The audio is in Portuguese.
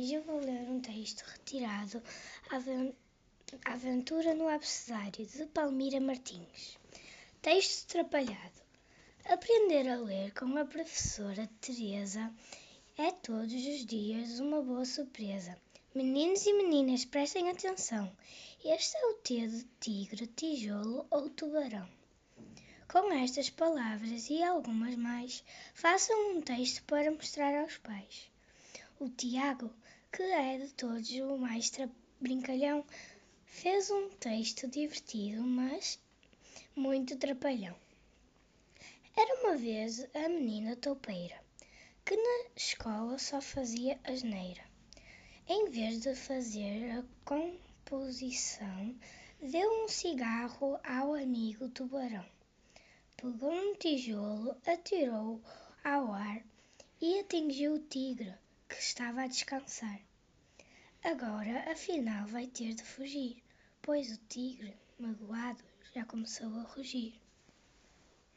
Hoje eu vou ler um texto retirado Aventura no Abecedário, de Palmira Martins. Texto atrapalhado. Aprender a ler com a professora Teresa é todos os dias uma boa surpresa. Meninos e meninas, prestem atenção. Este é o T de tigre, tijolo ou tubarão. Com estas palavras e algumas mais, façam um texto para mostrar aos pais. O Tiago, que é de todos o mais brincalhão, fez um texto divertido, mas muito trapalhão. Era uma vez a menina toupeira, que na escola só fazia asneira. Em vez de fazer a composição, deu um cigarro ao amigo tubarão. Pegou um tijolo, atirou-o ao ar e atingiu o tigre, que estava a descansar. Agora, afinal, vai ter de fugir, pois o tigre, magoado, já começou a rugir.